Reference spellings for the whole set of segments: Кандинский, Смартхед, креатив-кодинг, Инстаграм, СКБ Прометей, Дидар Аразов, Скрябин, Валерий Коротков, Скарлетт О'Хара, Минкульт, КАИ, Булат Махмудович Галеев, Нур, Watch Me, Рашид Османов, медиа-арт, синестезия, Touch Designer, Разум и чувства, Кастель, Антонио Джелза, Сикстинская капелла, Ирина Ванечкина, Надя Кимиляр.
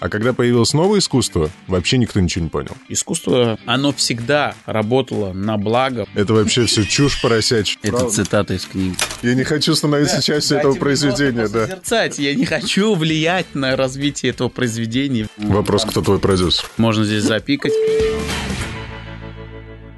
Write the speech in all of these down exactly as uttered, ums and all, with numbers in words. А когда появилось новое искусство, вообще никто ничего не понял. Искусство, оно всегда работало на благо. Это вообще все чушь поросячья. Это цитата из книги. Я не хочу становиться частью этого произведения, да. Созерцать, я не хочу влиять на развитие этого произведения. Вопрос, кто твой продюсер? Можно здесь запикать.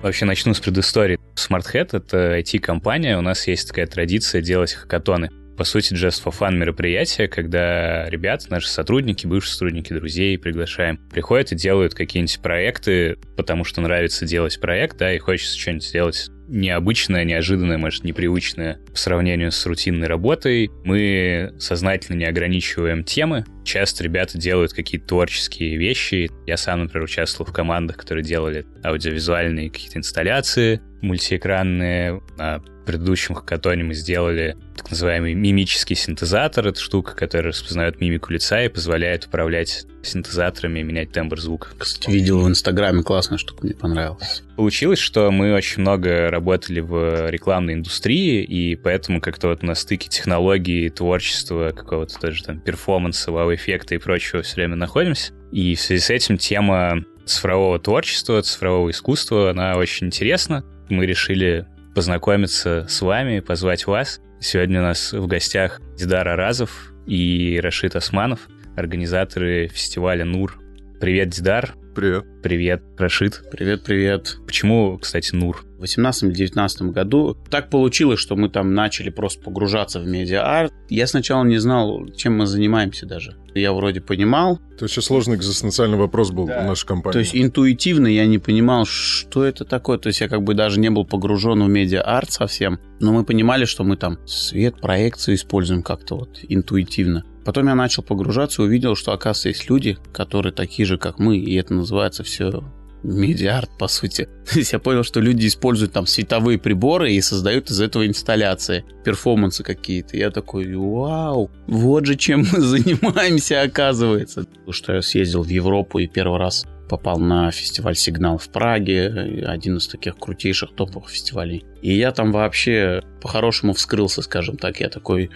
Вообще начну с предыстории. Смартхед — это ай ти-компания. У нас есть такая традиция делать хакатоны. По сути, just for fun мероприятие, когда ребята, наши сотрудники, бывшие сотрудники, друзей приглашаем, приходят и делают какие-нибудь проекты, потому что нравится делать проект, да, и хочется что-нибудь сделать необычное, неожиданное, может, непривычное по сравнению с рутинной работой. Мы сознательно не ограничиваем темы. Часто ребята делают какие-то творческие вещи. Я сам, например, участвовал в командах, которые делали аудиовизуальные какие-то инсталляции мультиэкранные. На предыдущем хакатоне мы сделали так называемый мимический синтезатор. Это штука, которая распознает мимику лица и позволяет управлять синтезаторами и менять тембр звука. Кстати, видел в Инстаграме классную штуку, мне понравилось. Получилось, что мы очень много работали в рекламной индустрии, и поэтому как-то вот на стыке технологии, творчества, какого-то тоже там перформанса, вау-эффекта и прочего все время находимся. И в связи с этим тема цифрового творчества, цифрового искусства, она очень интересна. Мы решили познакомиться с вами, позвать вас. Сегодня у нас в гостях Дидар Аразов и Рашид Османов, организаторы фестиваля «Нур». Привет, Дидар. Привет. Привет, Рашид. Привет, привет. Почему, кстати, «Нур»? В две тысячи восемнадцатом-две тысячи девятнадцатом году так получилось, что мы там начали просто погружаться в медиа-арт. Я сначала не знал, чем мы занимаемся даже. Я вроде понимал. Это очень сложный экзистенциальный вопрос был, да, в нашей компании. То есть интуитивно я не понимал, что это такое. То есть я как бы даже не был погружен в медиа-арт совсем. Но мы понимали, что мы там свет, проекцию используем как-то вот интуитивно. Потом я начал погружаться и увидел, что, оказывается, есть люди, которые такие же, как мы, и это называется все медиа-арт, по сути. То есть я понял, что люди используют там световые приборы и создают из этого инсталляции, перформансы какие-то. Я такой, вау, вот же чем мы занимаемся, оказывается. Потому что я съездил в Европу и первый раз попал на фестиваль «Сигнал» в Праге, один из таких крутейших топовых фестивалей. И я там вообще по-хорошему вскрылся, скажем так. Я такой...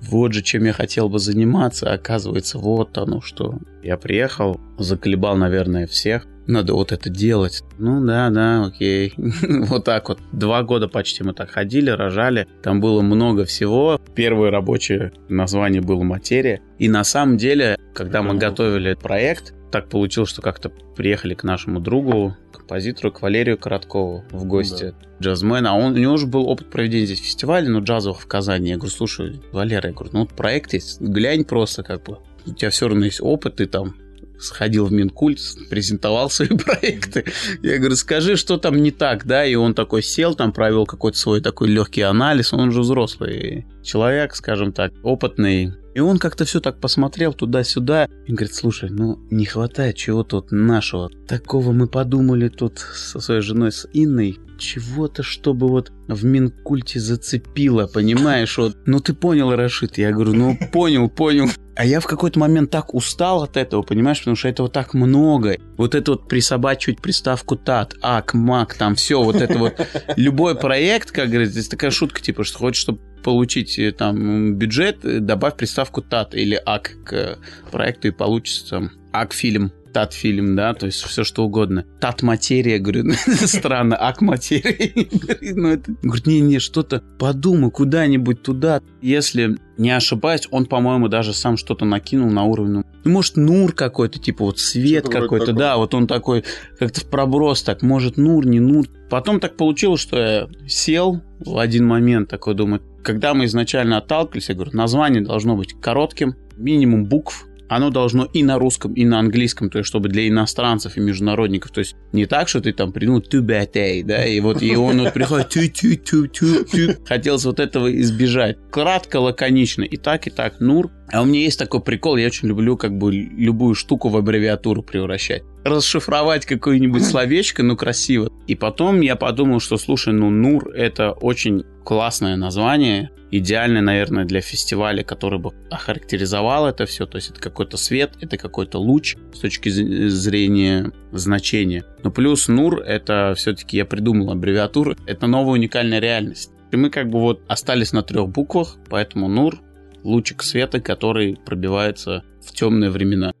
Вот же, чем я хотел бы заниматься, оказывается, вот оно что. Я приехал, заколебал, наверное, всех. Надо вот это делать. Ну да, да, окей. Вот так вот. Два года почти мы так ходили, рожали. Там было много всего. Первое рабочее название было «Материя». И на самом деле, когда мы готовили проект, так получилось, что как-то приехали к нашему другу, композитору, к Валерию Короткову в гости. Да. Джазмен. А он, у него уже был опыт проведения здесь фестиваля, но джазовых в Казани. Я говорю, слушай, Валера, я говорю, ну вот проект есть, глянь просто как бы. У тебя все равно есть опыт, ты там сходил в Минкульт, презентовал свои проекты. Я говорю, скажи, что там не так, да? И он такой сел, там провел какой-то свой такой легкий анализ. Он же взрослый человек, скажем так, опытный. И он как-то все так посмотрел туда-сюда. И говорит, слушай, ну не хватает чего-то вот нашего. Такого мы подумали тут со своей женой, с Инной. Чего-то, чтобы вот в Минкульте зацепило, понимаешь? Вот. Ну ты понял, Рашид? Я говорю, ну понял, понял. А я в какой-то момент так устал от этого, понимаешь? Потому что этого так много. Вот это вот присобачивать приставку «тат», «ак», «мак», там все. Вот это вот любой проект, как говорится, здесь такая шутка, типа, что хочешь, чтобы получить там бюджет, добавь приставку «тат» или «ак» к проекту и получится там «ак-фильм». Тат-фильм, да, то есть все что угодно. Тат-материя, говорю, странно, ак-материя. Говорит, не-не, что-то подумай куда-нибудь туда. Если не ошибаюсь, он, по-моему, даже сам что-то накинул на уровне... Ну, может, Нур какой-то, типа вот свет какой-то, да, вот он такой, как-то в проброс так, может, Нур, не Нур. Потом так получилось, что я сел в один момент, такой думаю, когда мы изначально отталкивались, я говорю, название должно быть коротким, минимум букв. Оно должно и на русском, и на английском, то есть, чтобы для иностранцев и международников. То есть, не так, что ты там придумал «тюбятей», да, и вот и он вот приходит «тю-тю-тю-тю-тю». Хотелось вот этого избежать. Кратко, лаконично, и так, и так, Нур. А у меня есть такой прикол, я очень люблю как бы любую штуку в аббревиатуру превращать. Расшифровать какое-нибудь словечко, ну, красиво. И потом я подумал, что, слушай, ну, Нур — это очень классное название, идеальное, наверное, для фестиваля, который бы охарактеризовал это все. То есть это какой-то свет, это какой-то луч с точки зрения значения. Но плюс Нур — это все-таки, я придумал аббревиатуру, это новая уникальная реальность. И мы как бы вот остались на трех буквах, поэтому Нур — лучик света, который пробивается в темные времена.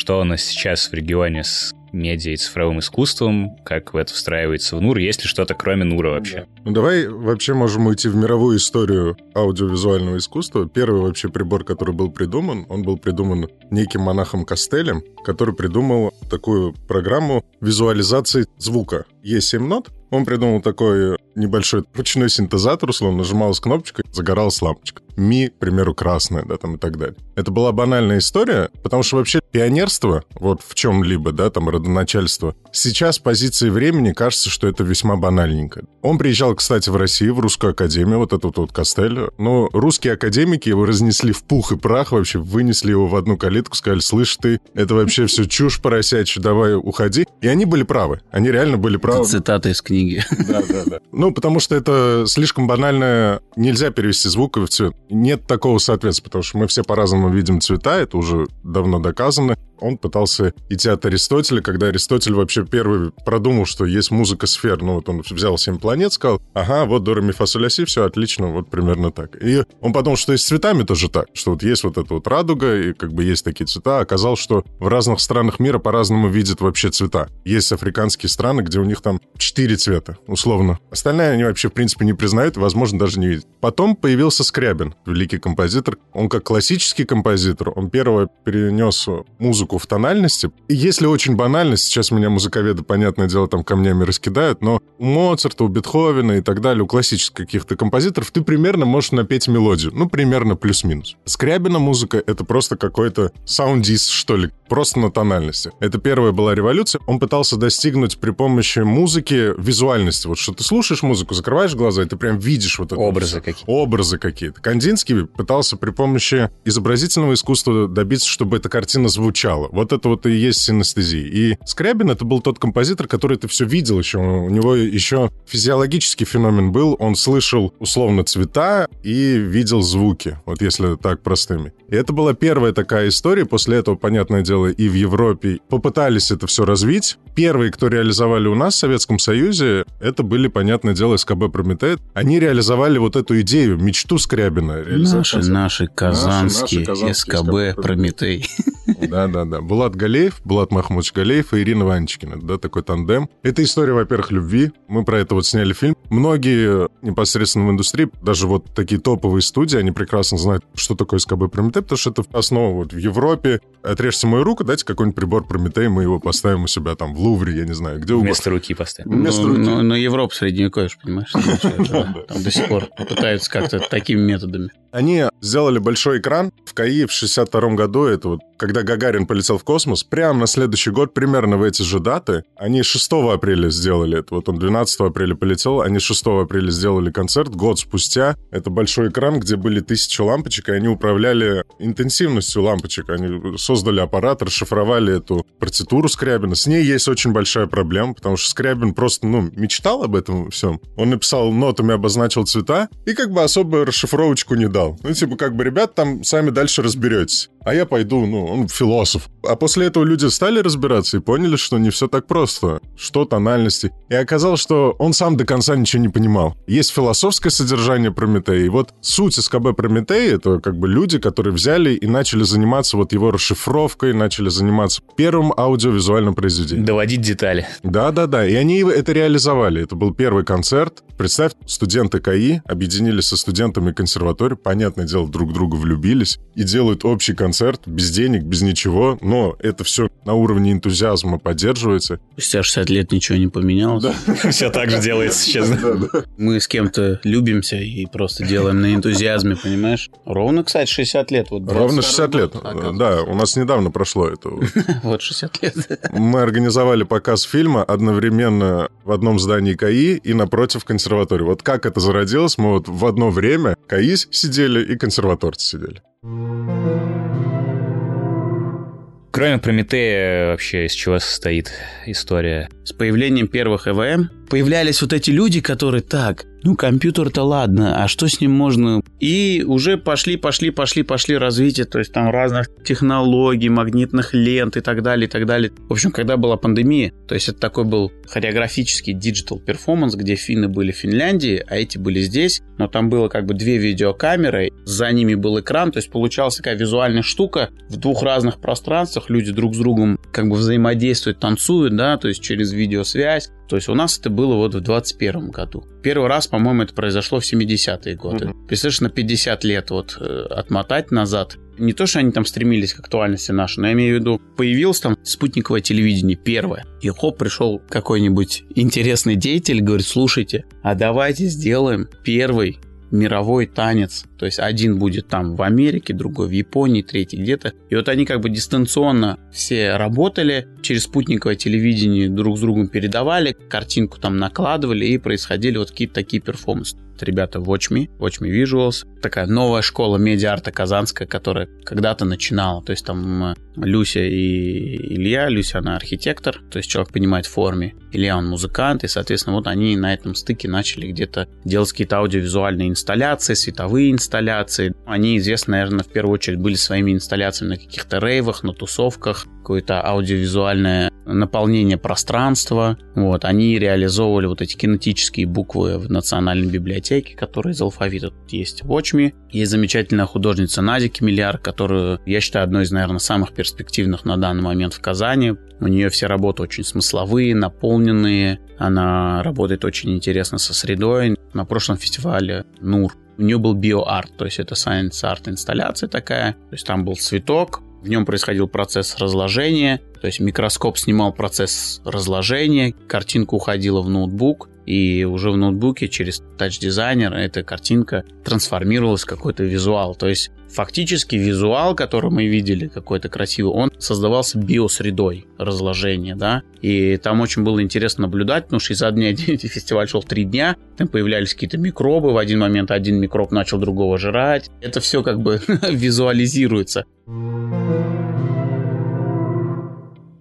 что у нас сейчас в регионе с медиа и цифровым искусством, как в это встраивается в Нур, есть ли что-то кроме Нура вообще? Ну, давай вообще можем уйти в мировую историю аудиовизуального искусства. Первый вообще прибор, который был придуман, он был придуман неким монахом Кастелем, который придумал такую программу визуализации звука. Есть семь нот. Он придумал такой небольшой ручной синтезатор, условно, нажималась кнопочка, загоралась лампочка. Ми, к примеру, красная, да, там и так далее. Это была банальная история, потому что вообще пионерство, вот в чем-либо, да, там, родоначальство, сейчас с позиции времени кажется, что это весьма банальненько. Он приезжал, кстати, в Россию, в Русскую Академию, вот этот вот Кастель. Но русские академики его разнесли в пух и прах вообще, вынесли его в одну калитку, сказали, слышь ты, это вообще все чушь поросячья, давай уходи. И они были правы, они реально были правы. Это цитата из книги. Да, да, да. Ну, потому что это слишком банально. Нельзя перевести звук в цвет. Нет такого соответствия, потому что мы все по-разному видим цвета. Это уже давно доказано. Он пытался идти от Аристотеля, когда Аристотель вообще первый продумал, что есть музыка сфер. Ну, вот он взял семь планет, сказал, ага, вот до ре ми фа соль ля си, все отлично, вот примерно так. И он подумал, что и с цветами тоже так, что вот есть вот эта вот радуга, и как бы есть такие цвета. Оказалось, что в разных странах мира по-разному видят вообще цвета. Есть африканские страны, где у них там четыре цвета, условно. Остальное они вообще, в принципе, не признают, возможно, даже не видят. Потом появился Скрябин, великий композитор. Он как классический композитор, он первый перенес музыку в тональности. И если очень банально, сейчас меня музыковеды, понятное дело, там камнями раскидают, но у Моцарта, у Бетховена и так далее, у классических каких-то композиторов ты примерно можешь напеть мелодию. Ну, примерно плюс-минус. Скрябина музыка — это просто какой-то саунддис, что ли, просто на тональности. Это первая была революция. Он пытался достигнуть при помощи музыки визуальности. Вот что ты слушаешь музыку, закрываешь глаза, и ты прям видишь вот это. Образы какие-то. Образы какие-то. Кандинский пытался при помощи изобразительного искусства добиться, чтобы эта картина звучала. Вот это вот и есть синестезия. И Скрябин — это был тот композитор, который это все видел еще. У него еще физиологический феномен был. Он слышал, условно, цвета и видел звуки. Вот если так простыми. И это была первая такая история. После этого, понятное дело, и в Европе попытались это все развить. Первые, кто реализовали у нас в Советском Союзе, это были, понятное дело, СКБ Прометей. Они реализовали вот эту идею, мечту Скрябина. Наши, наши казанские, наши, наши, казанские СКБ Прометей. Да-да. Да. Булат Галеев, Булат Махмудович Галеев и Ирина Ванечкина, да, такой тандем. Это история, во-первых, любви. Мы про это вот сняли фильм. Многие непосредственно в индустрии, даже вот такие топовые студии, они прекрасно знают, что такое СКБ Прометей, потому что это основа вот в Европе. Отрежьте мою руку, дайте какой-нибудь прибор Прометей, мы его поставим у себя там в Лувре, я не знаю, где угодно. Вместо руки поставим. Вместо руки. Но, но, но Европа средневековье, понимаешь, там до сих пор пытаются как-то такими методами. Они сделали большой экран в КАИ в шестьдесят втором году, это вот когда Гагарин полетел в космос, прямо на следующий год, примерно в эти же даты, они шестого апреля сделали это. Вот он двенадцатого апреля полетел, они шестого апреля сделали концерт, год спустя. Это большой экран, где были тысячи лампочек, и они управляли интенсивностью лампочек. Они создали аппарат, расшифровали эту партитуру Скрябина. С ней есть очень большая проблема, потому что Скрябин просто, ну, мечтал об этом всем. Он написал нотами, обозначил цвета, и как бы особо расшифровочку не дал. Ну, типа, как бы, ребят, там сами дальше разберетесь. А я пойду, ну, он философ. А после этого люди стали разбираться и поняли, что не все так просто. Что тональности. И оказалось, что он сам до конца ничего не понимал. Есть философское содержание Прометея. И вот суть СКБ Прометея — это как бы люди, которые взяли и начали заниматься вот его расшифровкой, начали заниматься первым аудиовизуальным произведением. Доводить детали. Да-да-да. И они это реализовали. Это был первый концерт. Представь, студенты КАИ объединились со студентами консерватории. Понятное дело, друг друга влюбились. И делают общий концерт без денег, без ничего, но это все на уровне энтузиазма поддерживается. Спустя шестьдесят лет ничего не поменялось. Все так же делается сейчас. Мы с кем-то любимся и просто делаем на энтузиазме, понимаешь? Ровно, кстати, шестьдесят лет. Ровно шестьдесят лет, да. У нас недавно прошло это. Вот шестьдесят лет. Мы организовали показ фильма одновременно в одном здании КАИ и напротив консерватории. Вот как это зародилось, мы вот в одно время КАИ сидели и консерваторцы сидели. Кроме Прометея, вообще из чего состоит история? С появлением первых ЭВМ появлялись вот эти люди, которые так, Ну, компьютер-то ладно, а что с ним можно? И уже пошли, пошли, пошли, пошли развитие, то есть там разных технологий, магнитных лент и так далее, и так далее. В общем, когда была пандемия, то есть это такой был хореографический диджитал-перформанс, где финны были в Финляндии, а эти были здесь, но там было как бы две видеокамеры, за ними был экран, то есть получалась такая визуальная штука в двух разных пространствах, люди друг с другом как бы взаимодействуют, танцуют, да, то есть через видеосвязь. То есть у нас это было вот в двадцать первом году. Первый раз, по-моему, это произошло в семидесятые годы. Mm-hmm. Представляешь, на пятьдесят лет вот отмотать назад. Не то, что они там стремились к актуальности нашей, но я имею в виду, появилось там спутниковое телевидение первое. И хоп, пришел какой-нибудь интересный деятель, говорит, слушайте, а давайте сделаем первый мировой танец. То есть один будет там в Америке, другой в Японии, третий где-то. И вот они как бы дистанционно все работали, через спутниковое телевидение друг с другом передавали, картинку там накладывали, и происходили вот какие-то такие перформансы. Ребята Watch Me, Watch Me Visuals, такая новая школа медиа-арта казанская, которая когда-то начинала. То есть там Люся и Илья. Люся, она архитектор, то есть человек понимает в форме. Илья, он музыкант, и, соответственно, вот они на этом стыке начали где-то делать какие-то аудиовизуальные инсталляции, световые инсталляции. Они известны, наверное, в первую очередь были своими инсталляциями на каких-то рейвах, на тусовках, какое-то аудиовизуальное наполнение пространства. Вот. Они реализовывали вот эти кинетические буквы в Национальной библиотеке, которые из алфавита. Тут есть Watch Me, есть замечательная художница Надя Кимиляр, которую, я считаю, одной из, наверное, самых перспективных на данный момент в Казани. У нее все работы очень смысловые, наполненные, она работает очень интересно со средой. На прошлом фестивале Нур у нее был биоарт, то есть это сайенс-арт инсталляция такая, то есть там был цветок, в нем происходил процесс разложения, то есть микроскоп снимал процесс разложения, картинка уходила в ноутбук, и уже в ноутбуке через Touch Designer эта картинка трансформировалась в какой-то визуал. То есть фактически визуал, который мы видели, какой-то красивый, он создавался биосредой разложения, да. И там очень было интересно наблюдать, потому что из-за дня фестиваль шел три дня, там появлялись какие-то микробы, в один момент один микроб начал другого жрать. Это все как бы визуализируется.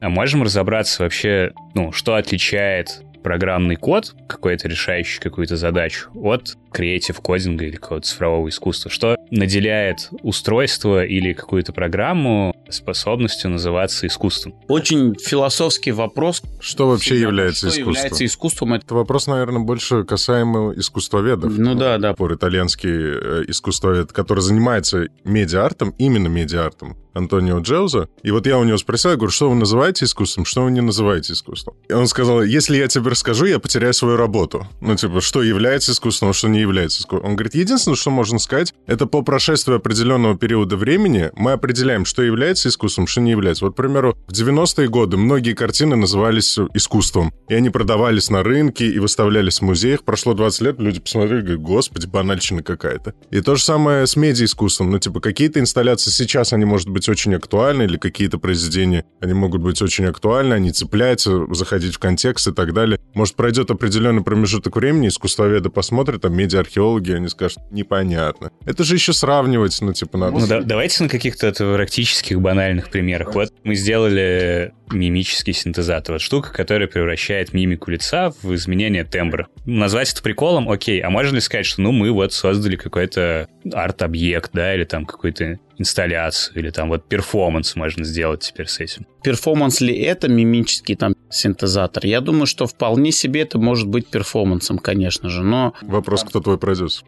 А можем разобраться вообще, ну, что отличает программный код, какой-то решающий какую-то задачу, от креатив-кодинга или какого-то цифрового искусства? Что наделяет устройство или какую-то программу способностью называться искусством? Очень философский вопрос. Что вообще Всегда, является что искусством? Что является искусством? Это... это вопрос, наверное, больше касаемо искусствоведов. Ну да, да. Итальянский искусствовед, который занимается медиа-артом, именно медиа-артом, Антонио Джелза. И вот я у него спросил, я говорю, что вы называете искусством, что вы не называете искусством? И он сказал, если я тебе расскажу, я потеряю свою работу. Ну, типа, что является искусством, что не является искусством. Он говорит, единственное, что можно сказать, это по прошествии определенного периода времени мы определяем, что является искусством, что не является. Вот, к примеру, в девяностые годы многие картины назывались искусством, и они продавались на рынке и выставлялись в музеях. Прошло двадцать лет, люди посмотрели, говорят, господи, банальщина какая-то. И то же самое с медиа-искусством. Ну, типа, какие-то инсталляции сейчас, они, может быть, очень актуальны, или какие-то произведения, они могут быть очень актуальны, они цепляются, заходить в контекст и так далее. Может, пройдет определенный промежуток времени, искусствоведы посмотрят, а медиа-археологи, они скажут, непонятно. Это же еще сравнивать, ну, типа, надо... Ну, да, давайте на каких-то практических банальных примерах. Вот мы сделали мимический синтезатор. Вот штука, которая превращает мимику лица в изменение тембра. Назвать это приколом, окей, а можно ли сказать, что, ну, мы вот создали какой-то арт-объект, да, или там какой-то инсталляцию, или там вот перформанс можно сделать теперь с этим. Перформанс ли это мимический там синтезатор? Я думаю, что вполне себе это может быть перформансом, конечно же, но... Вопрос, кто твой продюсер?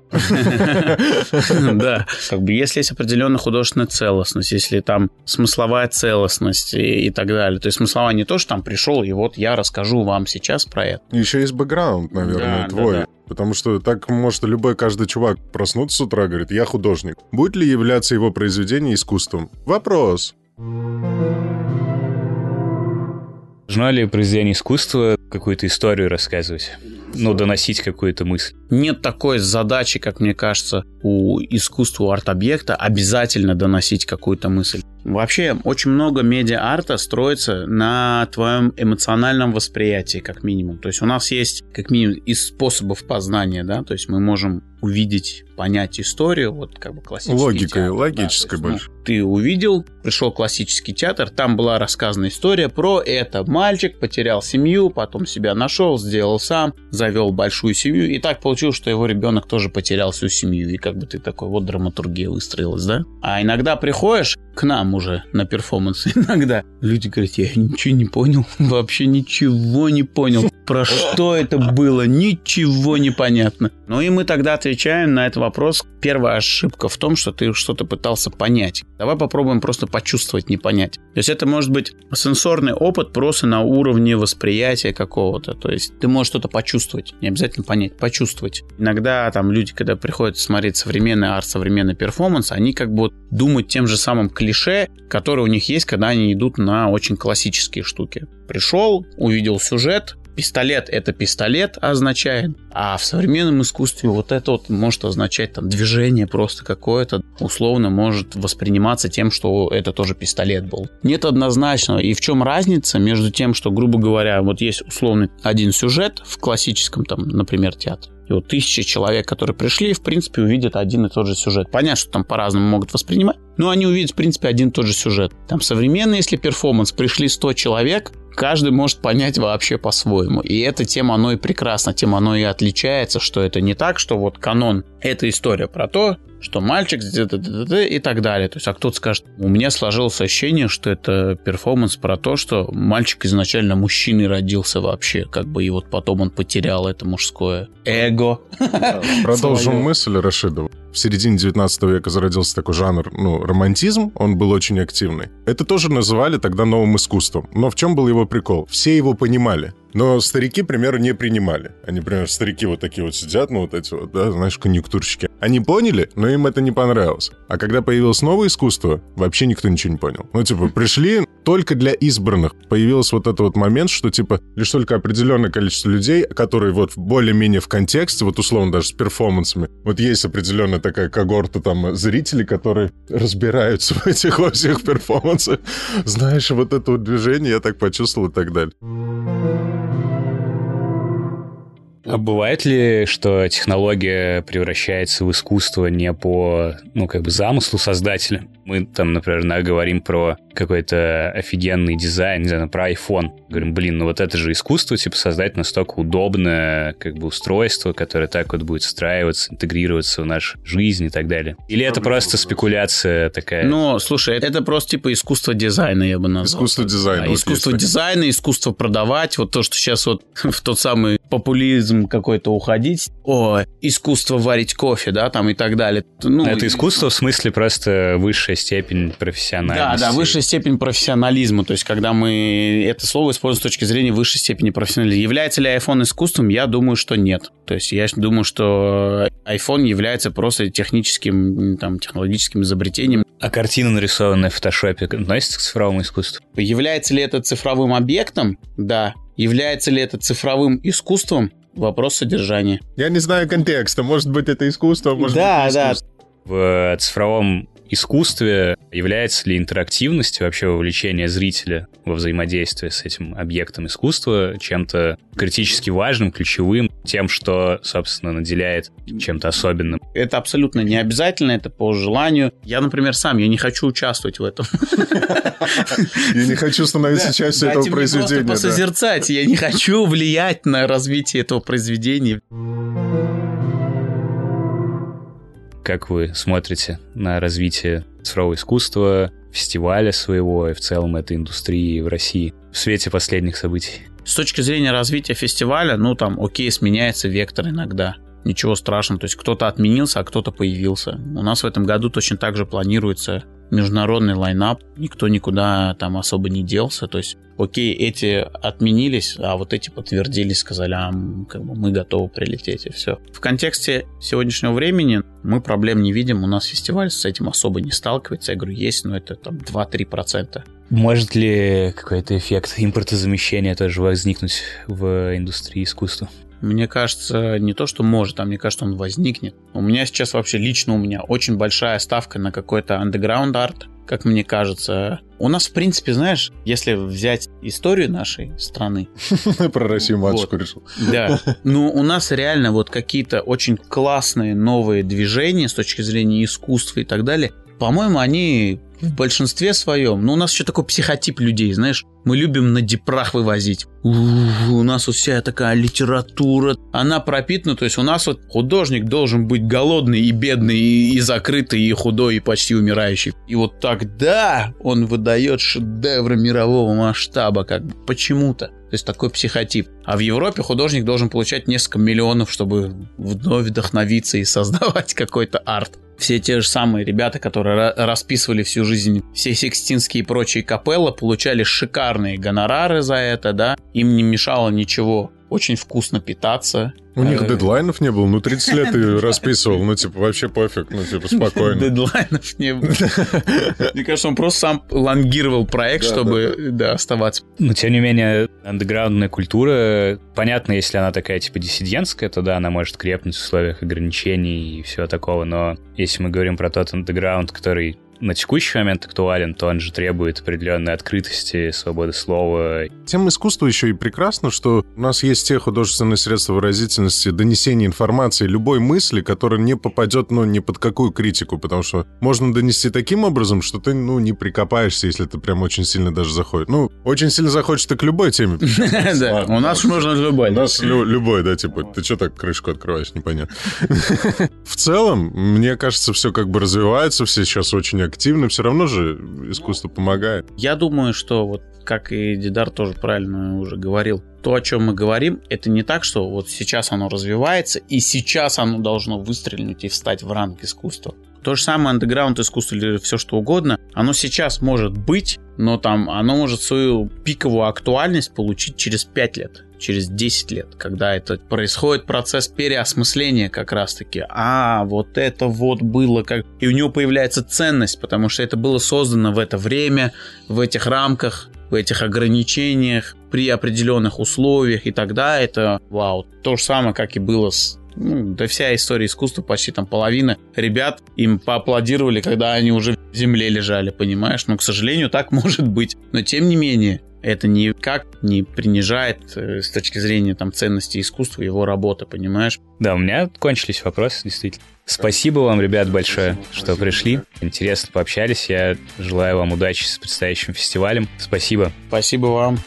Да. Как бы если есть определенная художественная целостность, если там смысловая целостность и так далее. То есть смысловая не то, что там пришел, и вот я расскажу вам сейчас про это. Еще есть бэкграунд, наверное, твой. Потому что так может любой, каждый чувак проснуться с утра, говорит, я художник. Будет ли являться его произведение искусством? Вопрос. Должно ли произведение искусства какую-то историю рассказывать? Ну, доносить какую-то мысль? Нет такой задачи, как мне кажется, у искусства, у арт-объекта обязательно доносить какую-то мысль. Вообще, очень много медиа-арта строится на твоем эмоциональном восприятии, как минимум. То есть у нас есть, как минимум, из способов познания, да, то есть мы можем увидеть, понять историю, вот как бы классический Логика, театр. Логикой, логической да, больше. Ну, ты увидел, пришел классический театр, там была рассказана история про это. Мальчик потерял семью, потом себя нашел, сделал сам, завел большую семью, и так получилось, что его ребенок тоже потерял всю семью, и как бы ты такой, вот драматургия выстроилась, да? А иногда приходишь к нам уже на перформанс, иногда люди говорят, я ничего не понял, вообще ничего не понял, про что это было, ничего не понятно. Ну и мы тогда отвечаем на этот вопрос. Первая ошибка в том, что ты что-то пытался понять. Давай попробуем просто почувствовать, не понять. То есть это может быть сенсорный опыт просто на уровне восприятия какого-то. То есть ты можешь что-то почувствовать, не обязательно понять, почувствовать. Иногда там люди, когда приходят смотреть современный арт, современный перформанс, они как бы думают тем же самым клише, которые у них есть, когда они идут на очень классические штуки. Пришел, увидел сюжет, пистолет — это пистолет означает, а в современном искусстве вот это вот может означать там движение просто какое-то, условно может восприниматься тем, что это тоже пистолет был. Нет однозначного. И в чем разница между тем, что, грубо говоря, вот есть условно один сюжет в классическом, там, например, театре, и вот тысячи человек, которые пришли, в принципе, увидят один и тот же сюжет. Понятно, что там по-разному могут воспринимать, но они увидят, в принципе, один и тот же сюжет. Там современный, если перформанс, пришли сто человек, каждый может понять вообще по-своему. И это тем оно и прекрасно, тем оно и отличается, что это не так, что вот канон – это история про то, что мальчик и так далее. То есть, а кто-то скажет, у меня сложилось ощущение, что это перформанс про то, что мальчик изначально мужчиной родился вообще, как бы, и вот потом он потерял это мужское эго. Продолжим мысль Рашидова. В середине девятнадцатого века зародился такой жанр, ну, романтизм, он был очень активный. Это тоже называли тогда новым искусством. Но в чем был его прикол? Все его понимали. Но старики, к примеру, не принимали. Они, например, старики вот такие вот сидят, ну, вот эти вот, да, знаешь, конъюнктурщики. Они поняли, но им это не понравилось. А когда появилось новое искусство, вообще никто ничего не понял. Ну, типа, пришли только для избранных. Появился вот этот вот момент, что, типа, лишь только определенное количество людей, которые вот более-менее в контексте, вот условно даже с перформансами, вот есть определенная такая когорта там зрителей, которые разбираются в этих во всех перформансах. Знаешь, вот это вот движение я так почувствовал и так далее. А бывает ли, что технология превращается в искусство не по, ну, как бы, замыслу создателя? Мы там, например, говорим про какой-то офигенный дизайн, не знаю, про iPhone. Говорим, блин, ну вот это же искусство, типа, создать настолько удобное, как бы, устройство, которое так вот будет встраиваться, интегрироваться в нашу жизнь и так далее. Или это просто спекуляция такая? Ну, слушай, это просто, типа, искусство дизайна, я бы назвал. Искусство дизайна. А, вот искусство дизайна, искусство продавать, вот то, что сейчас вот в тот самый популизм какой-то уходить. О, искусство варить кофе, да, там и так далее. Ну, это искусство в смысле просто высшая степень профессиональности. Да, да, высшая степень профессионализма. То есть, когда мы это слово используем с точки зрения высшей степени профессионализма. Является ли iPhone искусством? Я думаю, что нет. То есть, я думаю, что iPhone является просто техническим, там, технологическим изобретением. А картина, нарисованная в фотошопе, относится к цифровому искусству? Является ли это цифровым объектом? Да. Является ли это цифровым искусством? Вопрос содержания. Я не знаю контекста. Может быть, это искусство, может да, быть, не искусство. Да. В цифровом искусстве является ли интерактивность, вообще вовлечение зрителя во взаимодействие с этим объектом искусства чем-то критически важным, ключевым, тем, что, собственно, наделяет чем-то особенным? Это абсолютно не обязательно, это по желанию. Я, например, сам, я не хочу участвовать в этом. Я не хочу становиться частью этого произведения. Просто посозерцать, я не хочу влиять на развитие этого произведения. Как вы смотрите на развитие цифрового искусства, фестиваля своего и в целом этой индустрии в России в свете последних событий? С точки зрения развития фестиваля, ну там, окей, сменяется вектор иногда. Ничего страшного. То есть кто-то отменился, а кто-то появился. У нас в этом году точно так же планируется международный лайнап. Никто никуда там особо не делся. То есть, окей, эти отменились, а вот эти подтвердились, сказали, а, как бы, мы готовы прилететь, и все. В контексте сегодняшнего времени мы проблем не видим. У нас фестиваль с этим особо не сталкивается. Я говорю, есть, но это там два-три процента. Может ли какой-то эффект импортозамещения тоже возникнуть в индустрии искусства? Мне кажется, не то, что может, а мне кажется, он возникнет. У меня сейчас вообще, лично у меня, очень большая ставка на какой-то андеграунд-арт, как мне кажется, У нас, в принципе, знаешь, если взять историю нашей страны... Про Россию матушку решил. Да. Ну, у нас реально вот какие-то очень классные новые движения с точки зрения искусства и так далее. По-моему, они в большинстве своем... Ну, у нас еще такой психотип людей, знаешь. Мы любим на депрах вывозить. У-у-у, у нас вот вся такая литература. Она пропитана, то есть у нас вот художник должен быть голодный и бедный, и, и закрытый, и худой, и почти умирающий. И вот тогда он выдает шедевры мирового масштаба, как бы, почему-то. То есть такой психотип. А в Европе художник должен получать несколько миллионов, чтобы вновь вдохновиться и создавать какой-то арт. Все те же самые ребята, которые расписывали всю жизнь все Сикстинские и прочие капеллы, получали шикарные гонорары за это, да, им не мешало ничего, очень вкусно питаться. У них дедлайнов не было, ну тридцать лет и расписывал, ну типа вообще пофиг, ну типа спокойно. Дедлайнов не было. Мне кажется, он просто сам лонгировал проект, чтобы оставаться. Но тем не менее, андеграундная культура, понятно, если она такая типа диссидентская, то да, она может крепнуть в условиях ограничений и всего такого, но если мы говорим про тот андеграунд, который на текущий момент актуален, то он же требует определенной открытости, свободы слова. Тема искусства еще и прекрасно, что у нас есть те художественные средства выразительности, донесения информации, любой мысли, которая не попадет, ну, ни под какую критику, потому что можно донести таким образом, что ты, ну, не прикопаешься, если ты прям очень сильно даже захочешь. Ну, очень сильно захочешь ты к любой теме. Да, у нас можно любой. У нас любой, да, типа, ты что так крышку открываешь, непонятно. В целом, мне кажется, все как бы развивается, все сейчас очень активно, все равно же искусство помогает. Я думаю, что вот как и Дидар тоже правильно уже говорил, то, о чем мы говорим, это не так, что вот сейчас оно развивается, и сейчас оно должно выстрелить и встать в ранг искусства. То же самое андеграунд искусство или все что угодно, оно сейчас может быть, но там оно может свою пиковую актуальность получить через пять лет, через десять лет, когда это происходит процесс переосмысления как раз-таки. А, вот это вот было как... И у него появляется ценность, потому что это было создано в это время, в этих рамках, в этих ограничениях, при определенных условиях, и тогда это вау. То же самое, как и было с... Ну, да вся история искусства, почти там половина ребят им поаплодировали, когда они уже в земле лежали, понимаешь? Но, к сожалению, так может быть. Но, тем не менее, это никак не принижает э, с точки зрения там, ценности искусства его работы, понимаешь? Да, у меня кончились вопросы, действительно. Спасибо вам, ребят, большое, спасибо, что спасибо, пришли. Да. Интересно пообщались. Я желаю вам удачи с предстоящим фестивалем. Спасибо. Спасибо вам.